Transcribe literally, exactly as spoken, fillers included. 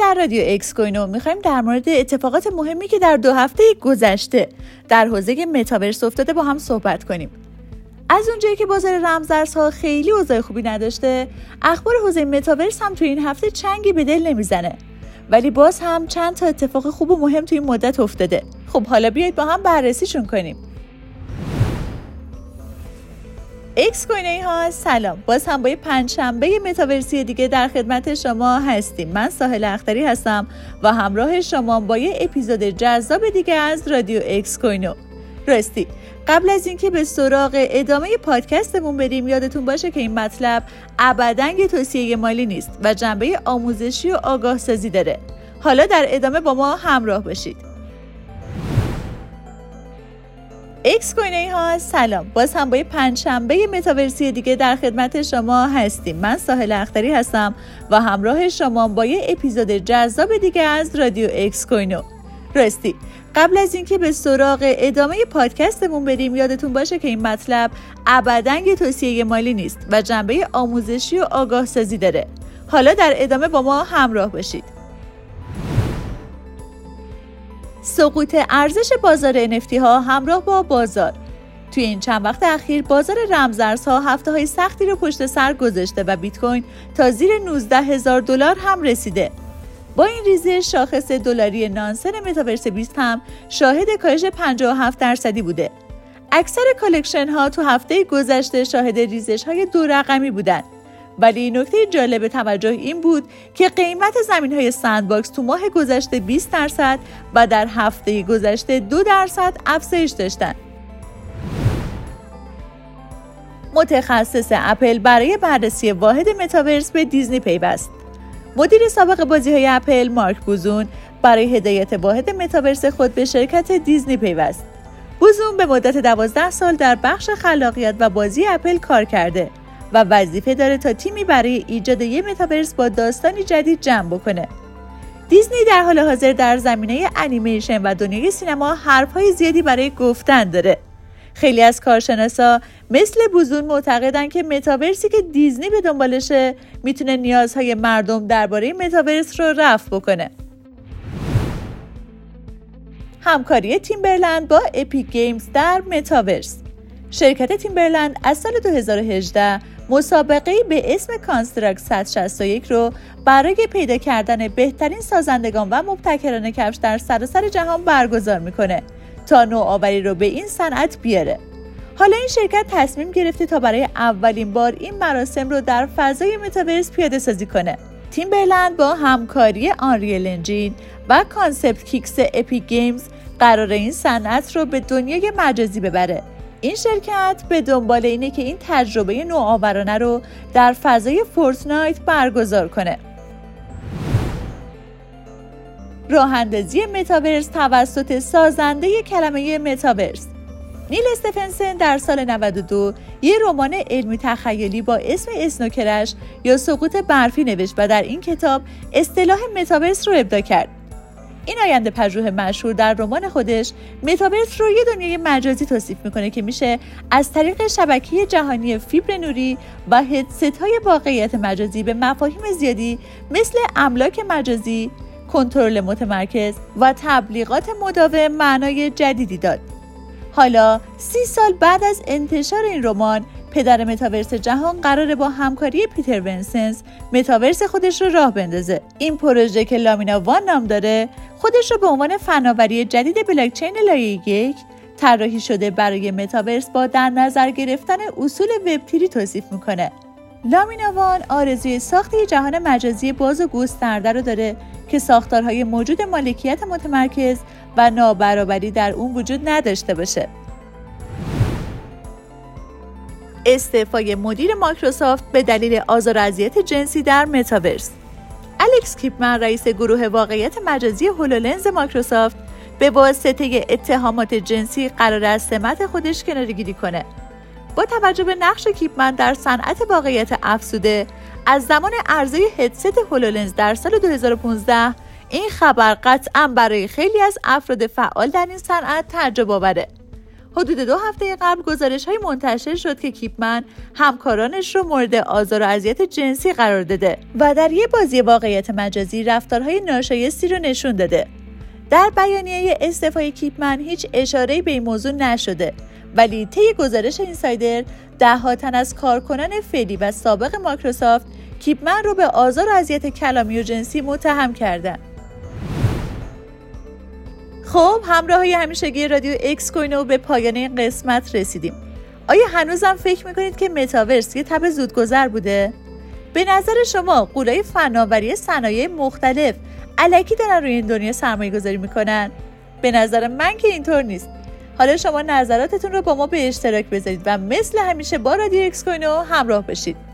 در رادیو ایکس کوینو میخوایم در مورد اتفاقات مهمی که در دو هفته گذشته در حوزه متاورس افتاده با هم صحبت کنیم. از اونجایی که بازار رمزارزها خیلی اوضاع خوبی نداشته، اخبار حوزه متاورس هم تو این هفته چنگی به دل نمیزنه، ولی باز هم چند تا اتفاق خوب و مهم تو این مدت افتاده. خب حالا بیایید با هم بررسیشون کنیم. ایکس کوینو ها سلام، باز هم با یه پنجشنبه متاورسی دیگه در خدمت شما هستیم. من ساحل اختری هستم و همراه شما با یه اپیزود جذاب دیگه از رادیو ایکس کوینو. راستی قبل از اینکه به سراغ ادامه پادکستمون بریم، یادتون باشه که این مطلب ابداً یه توصیه مالی نیست و جنبه آموزشی و آگاه سازی داره. حالا در ادامه با ما همراه باشید. ایکس کوینو ها سلام، باز هم با یه پنجشنبه متاورسی دیگه در خدمت شما هستیم. من ساحل اختری هستم و همراه شما با یه اپیزود جذاب دیگه از رادیو ایکس کوینو. راستی قبل از اینکه به سراغ ادامه پادکستمون بریم، یادتون باشه که این مطلب ابداً یه توصیه مالی نیست و جنبه آموزشی و آگاه سازی داره. حالا در ادامه با ما همراه باشید. سقوط ارزش بازار ان اف تی ها همراه با بازار. توی این چند وقت اخیر بازار رمزارزها هفته‌های سختی رو پشت سر گذاشته و بیت کوین تا زیر نوزده هزار دلار هم رسیده. با این ریزش شاخص دلاری نانسن متاورس بیست هم شاهد کاهش پنجاه و هفت درصدی بوده. اکثر کالکشن ها تو هفته گذشته شاهد ریزش های دو رقمی بودن. ولی نکته جالب توجه این بود که قیمت زمین‌های ساندباکس تو ماه گذشته بیست درصد و در هفته گذشته دو درصد افزایش داشتند. متخصص اپل برای بررسی واحد متاورس به دیزنی پیوست. مدیر سابق بازی‌های اپل مارک بوزون برای هدایت واحد متاورس خود به شرکت دیزنی پیوست. بوزون به مدت دوازده سال در بخش خلاقیت و بازی اپل کار کرده و وظیفه داره تا تیمی برای ایجاد یک متاورس با داستانی جدید جمع بکنه. دیزنی در حال حاضر در زمینه انیمیشن و دنیای سینما حرف‌های زیادی برای گفتن داره. خیلی از کارشناسا مثل بوزون معتقدن که متاورسی که دیزنی به دنبالشه میتونه نیازهای مردم درباره متاورس رو رفع بکنه. همکاری تیمبرلند با اپیک گیمز در متاورس. شرکت تیمبرلند از سال دو هزار و هجده مسابقه به اسم کانستراکت صد و شصت و یک رو برای پیدا کردن بهترین سازندگان و مبتکران کفش در سراسر جهان برگزار میکنه تا نوآوری رو به این صنعت بیاره. حالا این شرکت تصمیم گرفته تا برای اولین بار این مراسم رو در فضای متاورس پیاده سازی کنه. تیمبرلند با همکاری آنریل انجین و کانسپت کیکس اپیک گیمز قراره این صنعت رو به دنیای مجازی ببره. این شرکت به دنبال اینه که این تجربه نوآورانه رو در فضای فورتنایت برگزار کنه. راه اندازی متاورس توسط سازنده کلمه متاورس. نیل استفنسن در سال نود و دو یک رمان علمی تخیلی با اسم اسنوکرش یا سقوط برفی نوشت و در این کتاب اصطلاح متاورس رو ابداع کرد. این آینده پژوه مشهور در رمان خودش متاورس رو یه دنیای مجازی توصیف میکنه که میشه از طریق شبکه جهانی فیبر نوری و هدست‌های واقعیت مجازی به مفاهیم زیادی مثل املاک مجازی، کنترل متمرکز و تبلیغات مداوم معنای جدیدی داد. حالا سی سال بعد از انتشار این رمان، پدر متاورس جهان قراره با همکاری پیتر ونسنت متاورس خودش رو راه بندازه. این پروژه که لامینا وان نام داره، خودش رو به عنوان فناوری جدید بلاکچین لایه یک طراحی شده برای متاورس با در نظر گرفتن اصول وب تری توصیف میکنه. لامینا وان آرزوی ساخت جهان مجازی باز و گسترده رو داره که ساختارهای موجود مالکیت متمرکز و نابرابری در اون وجود نداشته باشه. استعفای مدیر مایکروسافت به دلیل آزار و اذیت جنسی در متاورس. الکس کیپمن رئیس گروه واقعیت مجازی هولولنز مایکروسافت به واسطه اتهامات جنسی قرار است سمت خودش کناره‌گیری کنه. با توجه به نقش کیپمن در صنعت واقعیت افزوده، از زمان عرضه هدست هولولنز در سال دو هزار و پانزده این خبر قطعاً برای خیلی از افراد فعال در این صنعت تعجب آوره. حدود دو هفته قبل گزارش‌های منتشر شد که کیپمن همکارانش رو مورد آزار و اذیت جنسی قرار داده و در یک بازی واقعیت مجازی رفتارهای ناشایستی رو نشون داده. در بیانیه استعفای کیپمن هیچ اشاره‌ای به این موضوع نشده، ولی طی گزارش اینسایدر ده تن از کارکنان فعلی و سابق مایکروسافت کیپمن رو به آزار و اذیت کلامی و جنسی متهم کردند. خب، همراهی همیشگی رادیو ایکس کوینو به پایان این قسمت رسیدیم. آیا هنوزم فکر میکنید که متاورس یه تب زودگذر بوده؟ به نظر شما غولای فناوری صنایع مختلف الکی دارن روی این دنیا سرمایه گذاری میکنن؟ به نظر من که اینطور نیست. حالا شما نظراتتون رو با ما به اشتراک بذارید و مثل همیشه با رادیو ایکس کوینو همراه بشید.